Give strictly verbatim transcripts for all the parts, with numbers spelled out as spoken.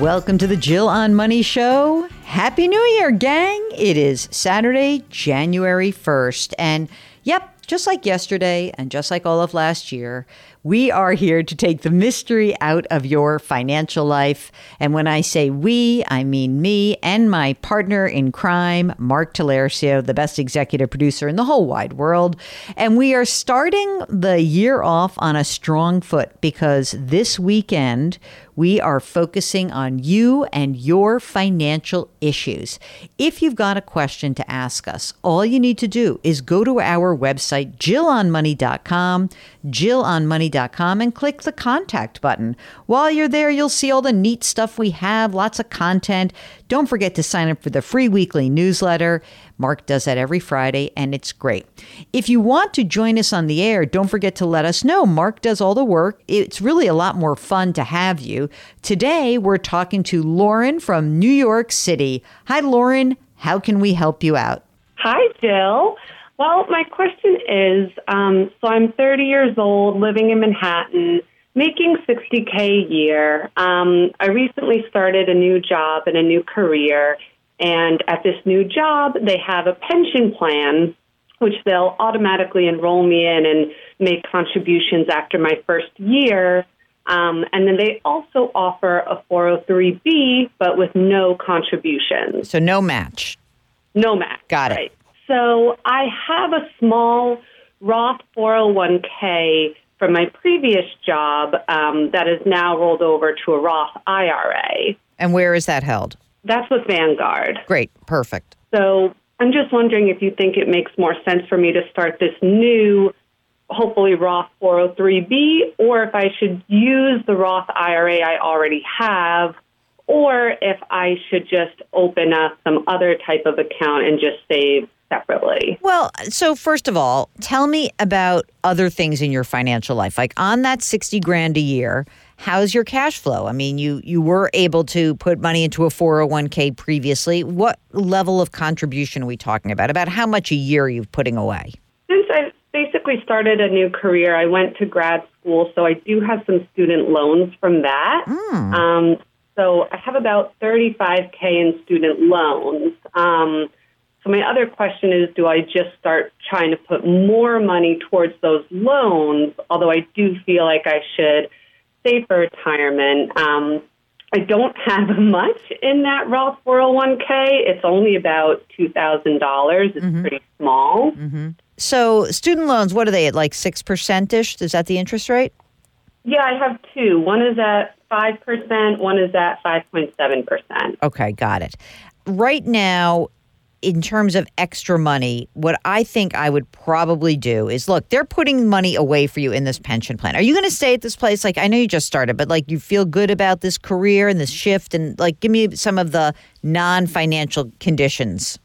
Welcome to the Jill on Money Show. Happy New Year, gang. It is Saturday, January first. And yep, just like yesterday and just like all of last year, we are here to take the mystery out of your financial life. And when I say we, I mean me and my partner in crime, Mark Talercio, the best executive producer in the whole wide world. And we are starting the year off on a strong foot because this weekend we are focusing on you and your financial issues. If you've got a question to ask us, all you need to do is go to our website, Jill on Money dot com, Jill on Money dot com. and click the contact button. While you're there, you'll see all the neat stuff we have, lots of content. Don't forget to sign up for the free weekly newsletter. Mark does that every Friday, and it's great. If you want to join us on the air, don't forget to let us know. Mark does all the work. It's really a lot more fun to have you. Today, we're talking to Lauren from New York City. Hi, Lauren. How can we help you out? Hi, Jill. Well, my question is, um, so I'm thirty years old, living in Manhattan, making sixty K a year. Um, I recently started a new job and a new career, and at this new job, they have a pension plan, which they'll automatically enroll me in and make contributions after my first year. Um, and then they also offer a four oh three B, but with no contributions. So no match. No match. Got it. Right. So I have a small Roth four oh one K from my previous job um, that is now rolled over to a Roth I R A. And where is that held? That's with Vanguard. Great. Perfect. So I'm just wondering if you think it makes more sense for me to start this new, hopefully Roth four oh three B, or if I should use the Roth I R A I already have, or if I should just open up some other type of account and just save separately. Well, so first of all, tell me about other things in your financial life. Like on that sixty grand a year, how's your cash flow? I mean, you you were able to put money into a four oh one K previously. What level of contribution are we talking about? About how much a year are you putting away? Since I basically started a new career, I went to grad school, so I do have some student loans from that. Mm. Um, so I have about thirty-five K in student loans. Um So my other question is, do I just start trying to put more money towards those loans, although I do feel like I should save for retirement? Um, I don't have much in that Roth four oh one K. It's only about two thousand dollars. It's mm-hmm. pretty small. Mm-hmm. So student loans, what are they at, like six percent-ish? Is that the interest rate? Yeah, I have two. One is at five percent. One is at five point seven percent. Okay, got it. Right now, in terms of extra money, what I think I would probably do is, look, they're putting money away for you in this pension plan. Are you going to stay at this place? Like, I know you just started, but like, you feel good about this career and this shift, and like, give me some of the non-financial conditions.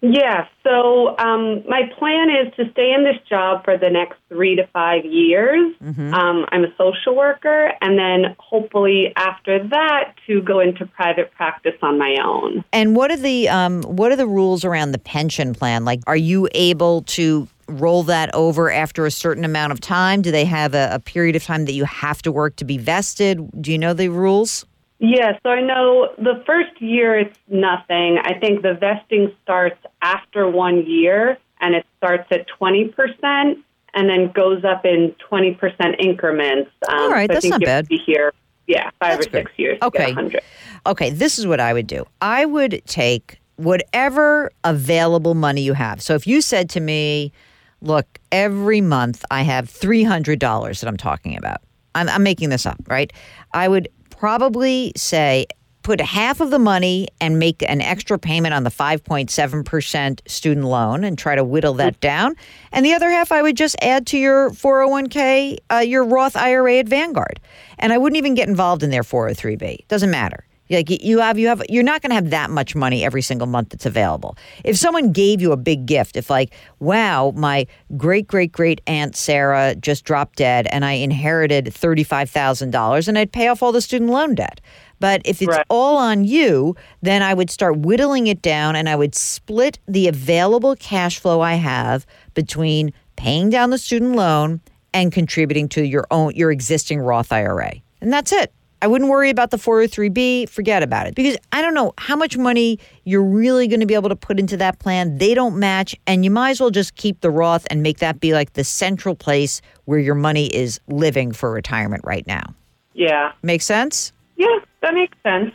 Yeah. So um, my plan is to stay in this job for the next three to five years. Mm-hmm. Um, I'm a social worker, and then hopefully after that to go into private practice on my own. And what are the um, what are the rules around the pension plan? Like, are you able to roll that over after a certain amount of time? Do they have a, a period of time that you have to work to be vested? Do you know the rules? Yeah, so I know the first year it's nothing. I think the vesting starts after one year, and it starts at twenty percent and then goes up in twenty percent increments. Um, All right, so that's not bad. I think you have to be here Yeah, five That's or good. six years okay. to get one hundred. Okay, this is what I would do. I would take whatever available money you have. So if you said to me, look, every month I have three hundred dollars that I'm talking about. I'm, I'm making this up, right? I would probably say put half of the money and make an extra payment on the five point seven percent student loan and try to whittle that down. And the other half I would just add to your four oh one k, uh, your Roth I R A at Vanguard. And I wouldn't even get involved in their four oh three b. Doesn't matter. Like you have, you have, you're not going to have that much money every single month that's available. If someone gave you a big gift, if like, wow, my great, great, great aunt Sarah just dropped dead and I inherited thirty-five thousand dollars and I'd pay off all the student loan debt. But if it's right. all on you, then I would start whittling it down and I would split the available cash flow I have between paying down the student loan and contributing to your own, your existing Roth I R A. And that's it. I wouldn't worry about the four oh three b. Forget about it. Because I don't know how much money you're really going to be able to put into that plan. They don't match. And you might as well just keep the Roth and make that be like the central place where your money is living for retirement right now. Yeah. Make sense? Yeah, that makes sense.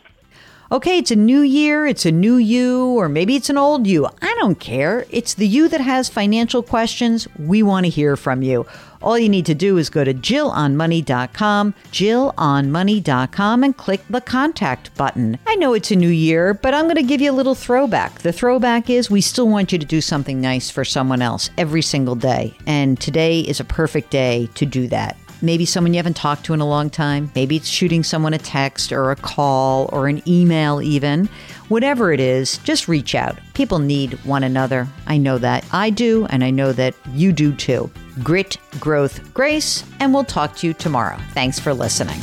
Okay, it's a new year, it's a new you, or maybe it's an old you. I don't care. It's the you that has financial questions. We want to hear from you. All you need to do is go to Jill on Money dot com, Jill on Money dot com, and click the contact button. I know it's a new year, but I'm going to give you a little throwback. The throwback is we still want you to do something nice for someone else every single day. And today is a perfect day to do that. Maybe someone you haven't talked to in a long time. Maybe it's shooting someone a text or a call or an email even. Whatever it is, just reach out. People need one another. I know that I do, and I know that you do too. Grit, growth, grace, and we'll talk to you tomorrow. Thanks for listening.